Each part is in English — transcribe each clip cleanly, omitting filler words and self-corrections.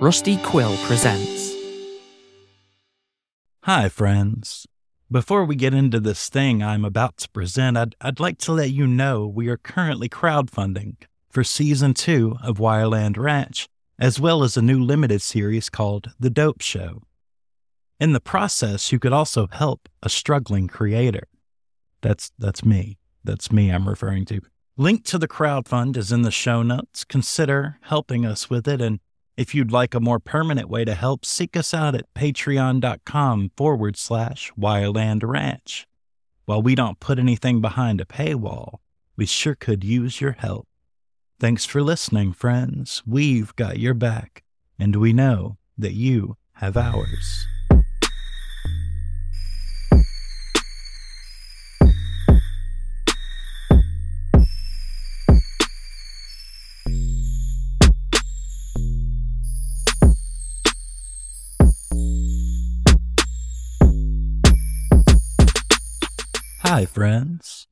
Rusty Quill presents. Hi, friends. Before we get into this thing I'm about to present, I'd like to let you know we are currently crowdfunding for Season 2 of Wireland Ranch, as well as a new limited series called The Dope Show. In the process, you could also help a struggling creator. That's me. That's me I'm referring to. Link to the crowdfund is in the show notes. Consider helping us with it, and if you'd like a more permanent way to help, seek us out at patreon.com/Wireland Ranch. While we don't put anything behind a paywall, we sure could use your help. Thanks for listening, friends. We've got your back, and we know that you have ours. Hi, friends.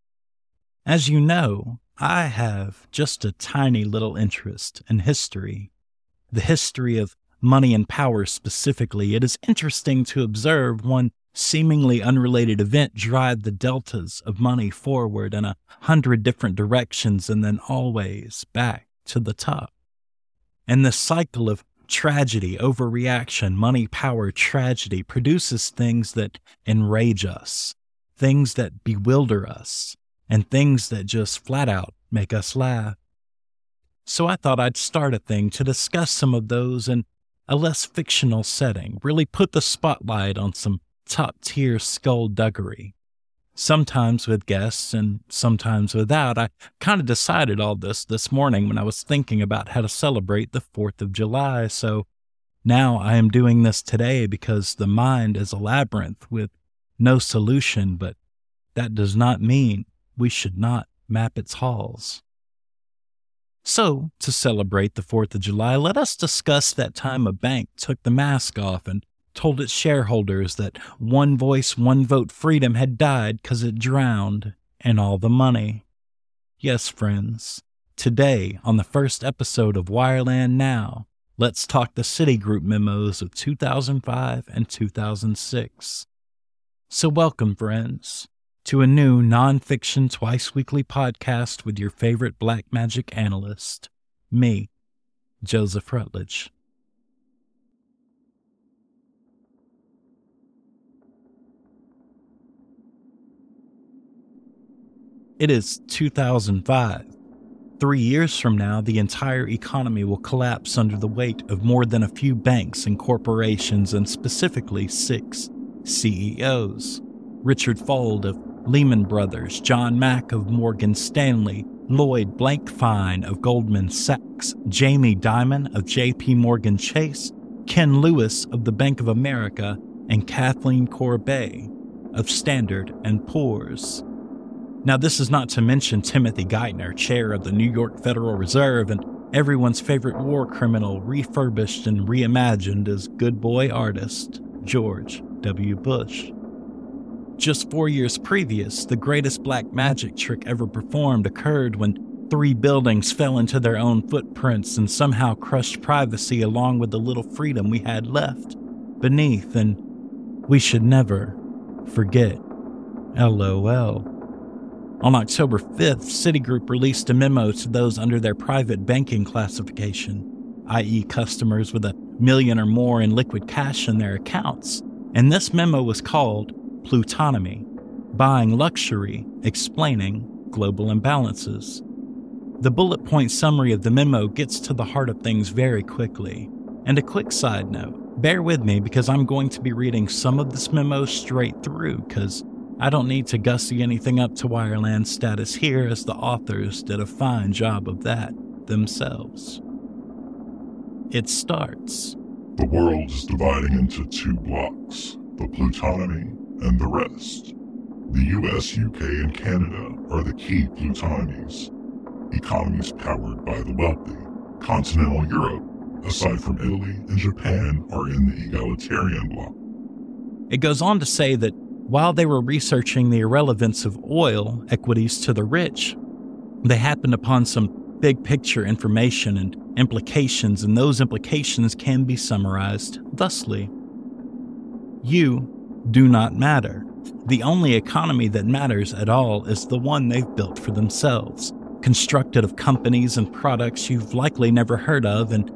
As you know, I have just a tiny little interest in history, the history of money and power specifically. It is interesting to observe one seemingly unrelated event drive the deltas of money forward in 100 different directions and then always back to the top. And this cycle of tragedy, overreaction, money, power, tragedy produces things that enrage us, things that bewilder us, and things that just flat out make us laugh. So I thought I'd start a thing to discuss some of those in a less fictional setting, really put the spotlight on some top-tier skullduggery. Sometimes with guests and sometimes without. I kind of decided all this morning when I was thinking about how to celebrate the 4th of July, so now I am doing this today because the mind is a labyrinth with no solution, but that does not mean we should not map its halls. So, to celebrate the 4th of July, let us discuss that time a bank took the mask off and told its shareholders that one voice, one vote freedom had died because it drowned in all the money. Yes, friends, today on the first episode of Wireland Now, let's talk the Citigroup memos of 2005 and 2006. So welcome, friends, to a new non-fiction twice-weekly podcast with your favorite black magic analyst, me, Joseph Rutledge. It is 2005. 3 years from now, the entire economy will collapse under the weight of more than a few banks and corporations, and specifically 6 CEOs. Richard Fuld of Lehman Brothers, John Mack of Morgan Stanley, Lloyd Blankfein of Goldman Sachs, Jamie Dimon of J.P. Morgan Chase, Ken Lewis of the Bank of America, and Kathleen Corbet of Standard & Poor's. Now, this is not to mention Timothy Geithner, chair of the New York Federal Reserve, and everyone's favorite war criminal refurbished and reimagined as good boy artist George W. Bush. Just 4 years previous, the greatest black magic trick ever performed occurred when 3 buildings fell into their own footprints and somehow crushed privacy along with the little freedom we had left beneath, and we should never forget. LOL. On October 5th, Citigroup released a memo to those under their private banking classification, i.e. customers with $1 million or more in liquid cash in their accounts, and this memo was called Plutonomy, Buying Luxury, Explaining Global Imbalances. The bullet point summary of the memo gets to the heart of things very quickly. And a quick side note, bear with me because I'm going to be reading some of this memo straight through because I don't need to gussy anything up to Wireland status here, as the authors did a fine job of that themselves. It starts. The world is dividing into 2 blocks, the Plutonomy and the rest. The US, UK, and Canada are the key Plutonomies, economies powered by the wealthy. Continental Europe, aside from Italy and Japan, are in the egalitarian block. It goes on to say that while they were researching the irrelevance of oil equities to the rich, they happened upon some big picture information and implications, and those implications can be summarized thusly. You do not matter. The only economy that matters at all is the one they've built for themselves, constructed of companies and products you've likely never heard of, and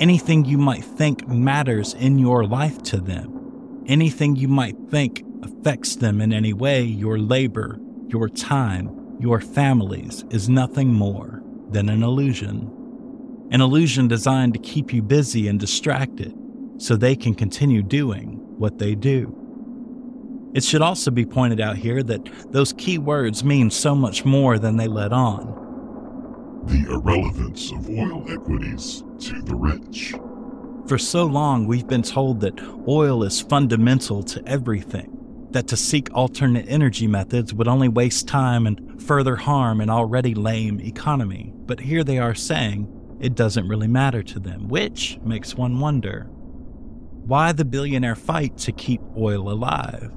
anything you might think matters in your life to them, anything you might think affects them in any way, your labor, your time, your families, is nothing more than an illusion. An illusion designed to keep you busy and distracted so they can continue doing what they do. It should also be pointed out here that those key words mean so much more than they let on. The irrelevance of oil equities to the rich. For so long, we've been told that oil is fundamental to everything, that to seek alternate energy methods would only waste time and further harm an already lame economy. But here they are saying it doesn't really matter to them, which makes one wonder, why the billionaire fight to keep oil alive?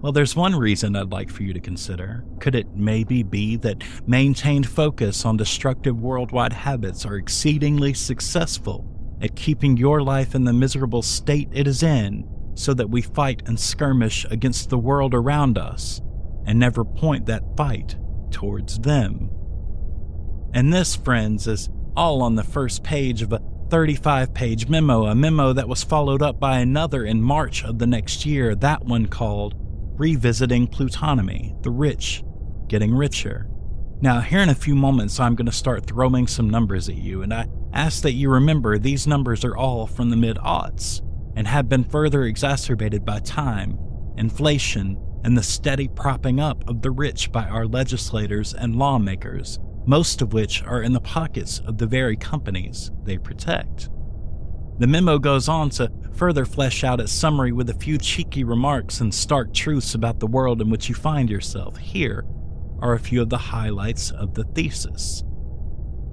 Well, there's one reason I'd like for you to consider. Could it maybe be that maintained focus on destructive worldwide habits are exceedingly successful at keeping your life in the miserable state it is in, so that we fight and skirmish against the world around us and never point that fight towards them? And this, friends, is all on the first page of a 35-page memo, a memo that was followed up by another in March of the next year, that one called Revisiting Plutonomy, the Rich Getting Richer. Now, here in a few moments, I'm going to start throwing some numbers at you, and I ask that you remember these numbers are all from the mid-aughts and have been further exacerbated by time, inflation, and the steady propping up of the rich by our legislators and lawmakers, most of which are in the pockets of the very companies they protect. The memo goes on to further flesh out its summary with a few cheeky remarks and stark truths about the world in which you find yourself. Here are a few of the highlights of the thesis.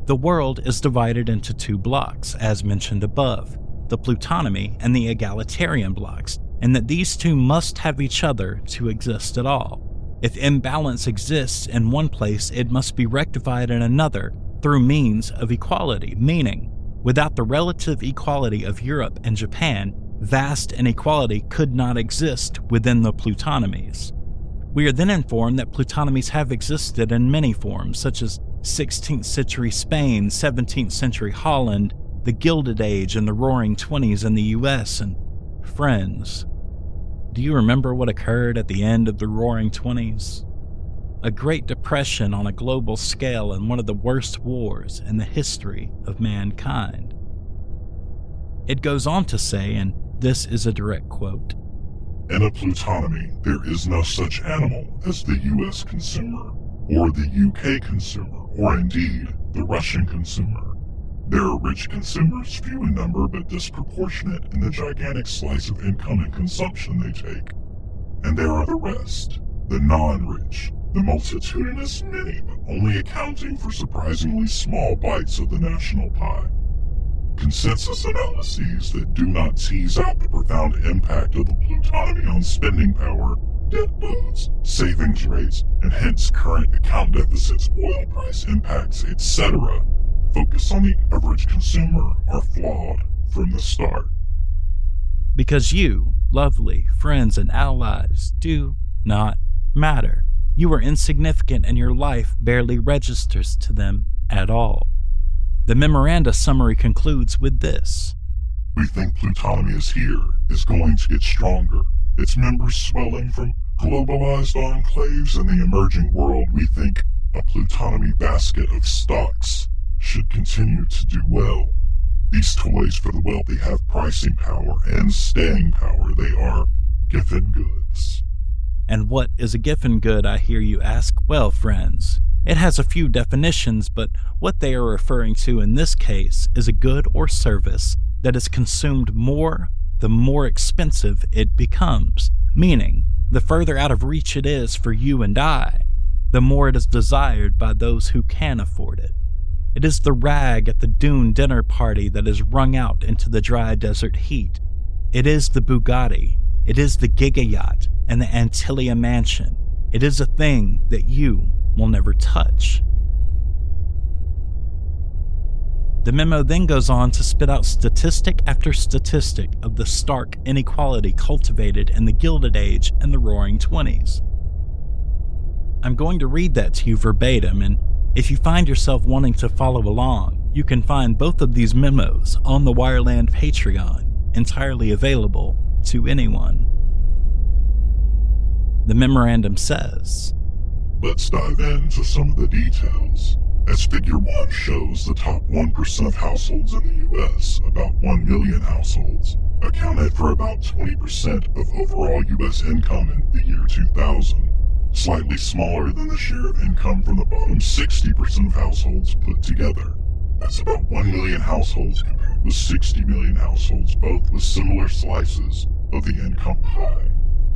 The world is divided into two blocks, as mentioned above, the plutonomy and the egalitarian blocks, and that these two must have each other to exist at all. If imbalance exists in one place, it must be rectified in another through means of equality, meaning, without the relative equality of Europe and Japan, vast inequality could not exist within the plutonomies. We are then informed that plutonomies have existed in many forms, such as 16th century Spain, 17th century Holland, the Gilded Age, and the Roaring Twenties in the US, and friends, do you remember what occurred at the end of the Roaring Twenties? A Great Depression on a global scale and one of the worst wars in the history of mankind. It goes on to say, and this is a direct quote, "In a plutonomy, there is no such animal as the US consumer, or the UK consumer, or indeed the Russian consumer. There are rich consumers, few in number, but disproportionate in the gigantic slice of income and consumption they take. And there are the rest, the non-rich, the multitudinous many, but only accounting for surprisingly small bites of the national pie. Consensus analyses that do not tease out the profound impact of the plutonomy on spending power, debt loads, savings rates, and hence current account deficits, oil price impacts, etc., focus on the average consumer are flawed from the start." Because you, lovely friends and allies, do not matter. You are insignificant and your life barely registers to them at all. The memoranda summary concludes with this. "We think plutonomy is here, is going to get stronger. Its members swelling from globalized enclaves in the emerging world. We think a plutonomy basket of stocks should continue to do well. These toys for the wealthy have pricing power and staying power. They are Giffen goods." And what is a Giffen good, I hear you ask? Well, friends, it has a few definitions, but what they are referring to in this case is a good or service that is consumed more the more expensive it becomes, meaning the further out of reach it is for you and I, the more it is desired by those who can afford it. It is the rag at the Dune dinner party that is wrung out into the dry desert heat. It is the Bugatti. It is the Giga Yacht and the Antilia Mansion. It is a thing that you will never touch. The memo then goes on to spit out statistic after statistic of the stark inequality cultivated in the Gilded Age and the Roaring Twenties. I'm going to read that to you verbatim, and if you find yourself wanting to follow along, you can find both of these memos on the Wireland Patreon, entirely available to anyone. The memorandum says, "Let's dive into some of the details. As Figure 1 shows, the top 1% of households in the U.S., about 1 million households, accounted for about 20% of overall U.S. income in the year 2000, slightly smaller than the share of income from the bottom 60% of households put together. That's about 1 million households compared with 60 million households, both with similar slices of the income pie.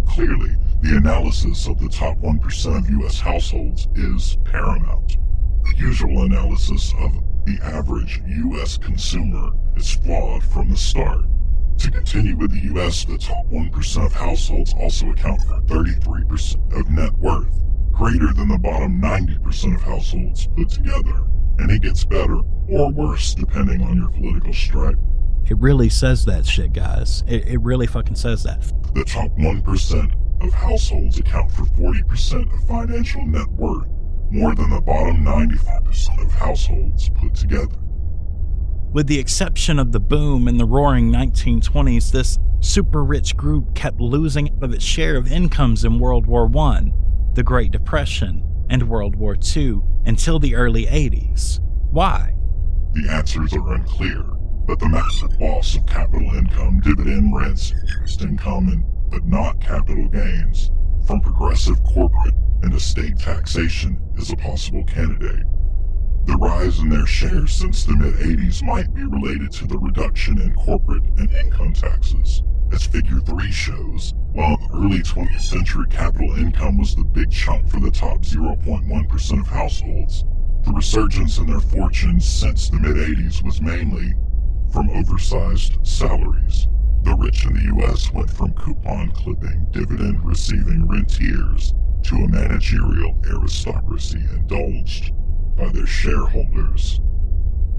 Clearly, the analysis of the top 1% of U.S. households is paramount. The usual analysis of the average U.S. consumer is flawed from the start. To continue with the U.S., the top 1% of households also account for 33% of net worth, greater than the bottom 90% of households put together, and it gets better or worse depending on your political stripe." It really says that shit, guys. It really fucking says that. "The top 1% of households account for 40% of financial net worth, more than the bottom 95% of households put together." With the exception of the boom in the roaring 1920s, this super-rich group kept losing out of its share of incomes in World War I, the Great Depression, and World War II until the early 80s. Why? The answers are unclear, but the massive loss of capital income, dividend rents, interest income, and but not capital gains from progressive corporate and estate taxation is a possible candidate. The rise in their shares since the mid-80s might be related to the reduction in corporate and income taxes. As Figure 3 shows, while in the early 20th century capital income was the big chunk for the top 0.1% of households, the resurgence in their fortunes since the mid-80s was mainly from oversized salaries. The rich in the U.S. went from coupon-clipping, dividend-receiving rentiers to a managerial aristocracy indulged by their shareholders."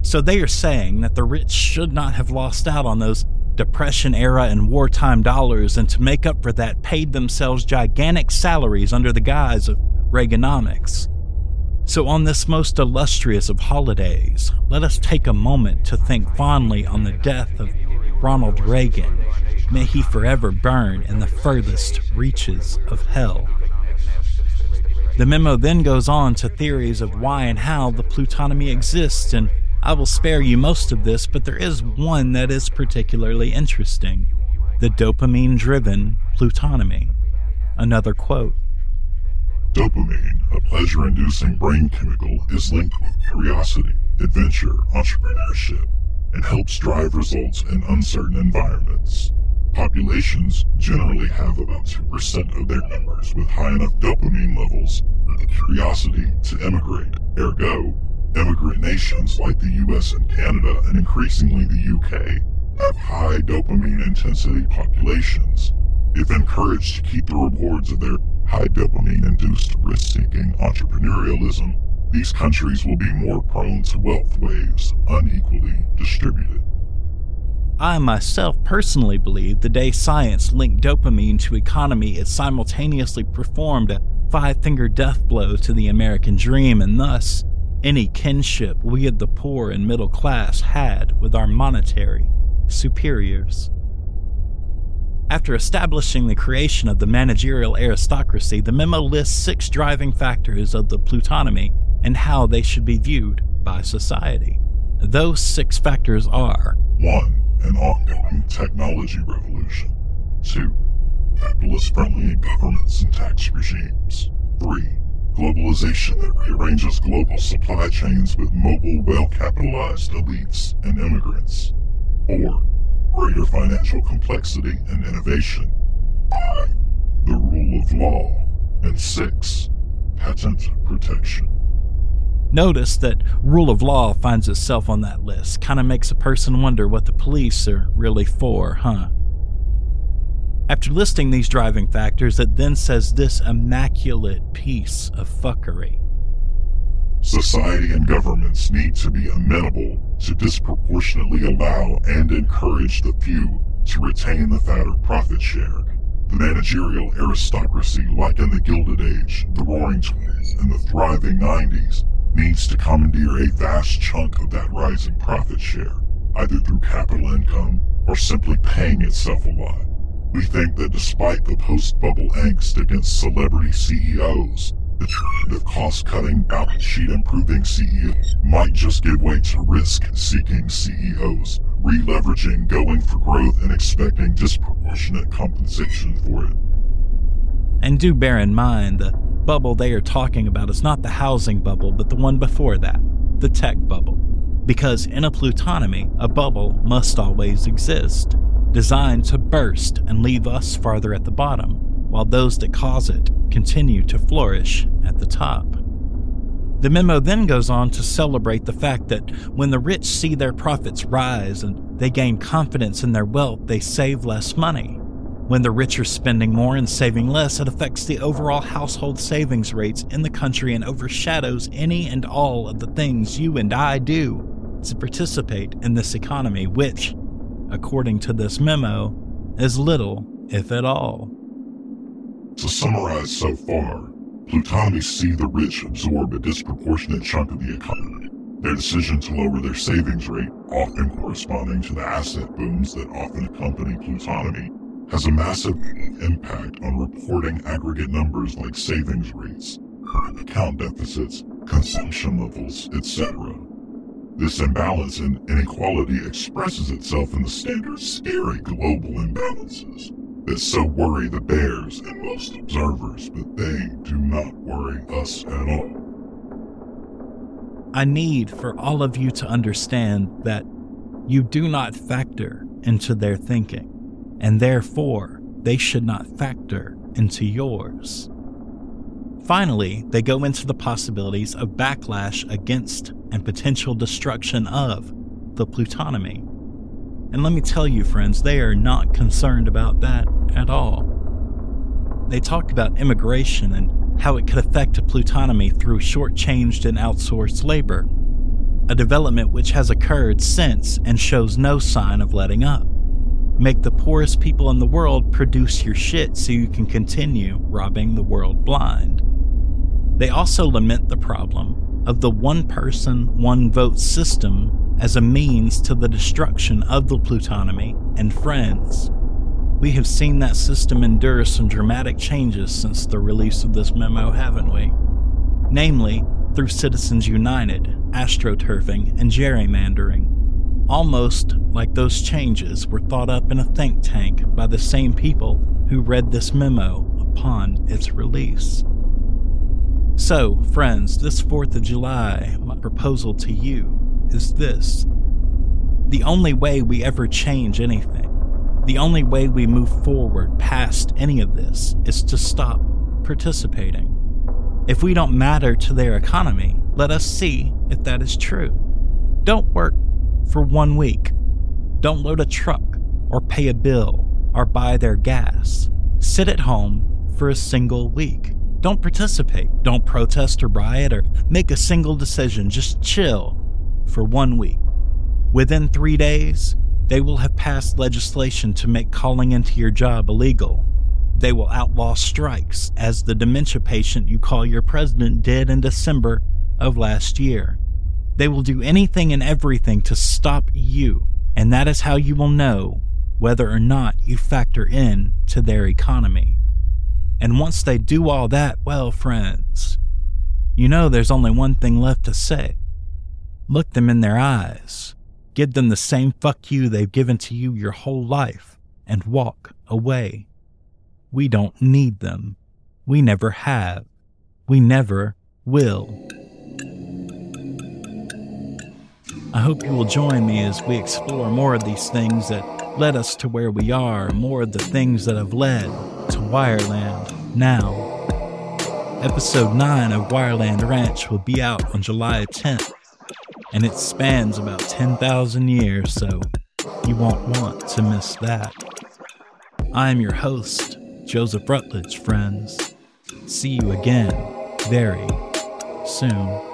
So they are saying that the rich should not have lost out on those Depression-era and wartime dollars, and to make up for that, paid themselves gigantic salaries under the guise of Reaganomics. So on this most illustrious of holidays, let us take a moment to think fondly on the death of Ronald Reagan. May he forever burn in the furthest reaches of hell. The memo then goes on to theories of why and how the plutonomy exists, and I will spare you most of this, but there is one that is particularly interesting: the dopamine-driven plutonomy. Another quote. "Dopamine, a pleasure-inducing brain chemical, is linked with curiosity, adventure, entrepreneurship, and helps drive results in uncertain environments. Populations generally have about 2% of their numbers with high enough dopamine levels and curiosity to emigrate. Ergo, immigrant nations like the U.S. and Canada, and increasingly the U.K., have high dopamine-intensity populations. If encouraged to keep the rewards of their high dopamine-induced risk-seeking entrepreneurialism, these countries will be more prone to wealth waves unequally distributed." I myself personally believe the day science linked dopamine to economy, it simultaneously performed a five-finger death blow to the American dream, and thus any kinship we of the poor and middle class had with our monetary superiors. After establishing the creation of the managerial aristocracy, the memo lists 6 driving factors of the plutonomy and how they should be viewed by society. Those 6 factors are: 1. An ongoing technology revolution. 2. Capitalist-friendly governments and tax regimes. 3. Globalization that rearranges global supply chains with mobile, well-capitalized elites and immigrants. 4. Greater financial complexity and innovation. 5. The rule of law. And 6. Patent protection. Notice that rule of law finds itself on that list. Kind of makes a person wonder what the police are really for, huh? After listing these driving factors, it then says this immaculate piece of fuckery. Society and governments need to be amenable to disproportionately allow and encourage the few to retain the fatter profit share. The managerial aristocracy, like in the Gilded Age, the Roaring Twenties, and the thriving 90s, needs to commandeer a vast chunk of that rising profit share, either through capital income or simply paying itself a lot. We think that despite the post-bubble angst against celebrity CEOs, the trend of cost-cutting, balance sheet-improving CEOs might just give way to risk-seeking CEOs, re-leveraging, going for growth, and expecting disproportionate compensation for it. And do bear in mind, the bubble they are talking about is not the housing bubble, but the one before that, the tech bubble. Because in a plutonomy, a bubble must always exist, designed to burst and leave us farther at the bottom, while those that cause it continue to flourish at the top. The memo then goes on to celebrate the fact that when the rich see their profits rise and they gain confidence in their wealth, they save less money. When the rich are spending more and saving less, it affects the overall household savings rates in the country and overshadows any and all of the things you and I do to participate in this economy, which, according to this memo, is little, if at all. To summarize so far, plutonomies see the rich absorb a disproportionate chunk of the economy, their decision to lower their savings rate, often corresponding to the asset booms that often accompany plutonomy, has a massive impact on reporting aggregate numbers like savings rates, current account deficits, consumption levels, etc. This imbalance in inequality expresses itself in the standard scary global imbalances that so worry the bears and most observers, but they do not worry us at all. I need for all of you to understand that you do not factor into their thinking, and therefore they should not factor into yours. Finally, they go into the possibilities of backlash against and potential destruction of the plutonomy. And let me tell you, friends, they are not concerned about that at all. They talk about immigration and how it could affect a plutonomy through shortchanged and outsourced labor, a development which has occurred since and shows no sign of letting up. Make the poorest people in the world produce your shit so you can continue robbing the world blind. They also lament the problem of the one-person, one-vote system as a means to the destruction of the plutonomy and friends. We have seen that system endure some dramatic changes since the release of this memo, haven't we? Namely, through Citizens United, astroturfing, and gerrymandering. Almost like those changes were thought up in a think tank by the same people who read this memo upon its release. So, friends, this 4th of July, my proposal to you is this. The only way we ever change anything, the only way we move forward past any of this, is to stop participating. If we don't matter to their economy, let us see if that is true. Don't work for 1 week. Don't load a truck or pay a bill or buy their gas. Sit at home for a single week. Don't participate. Don't protest or riot or make a single decision. Just chill for 1 week. Within 3 days, they will have passed legislation to make calling into your job illegal. They will outlaw strikes, as the dementia patient you call your president did in December of last year. They will do anything and everything to stop you, and that is how you will know whether or not you factor in to their economy. And once they do all that, well, friends, you know there's only one thing left to say. Look them in their eyes, give them the same fuck you they've given to you your whole life, and walk away. We don't need them. We never have. We never will. I hope you will join me as we explore more of these things that led us to where we are, more of the things that have led to Wireland Now. Episode 9 of Wireland Ranch will be out on July 10th. And it spans about 10,000 years, so you won't want to miss that. I am your host, Joseph Rutledge, friends. See you again very soon.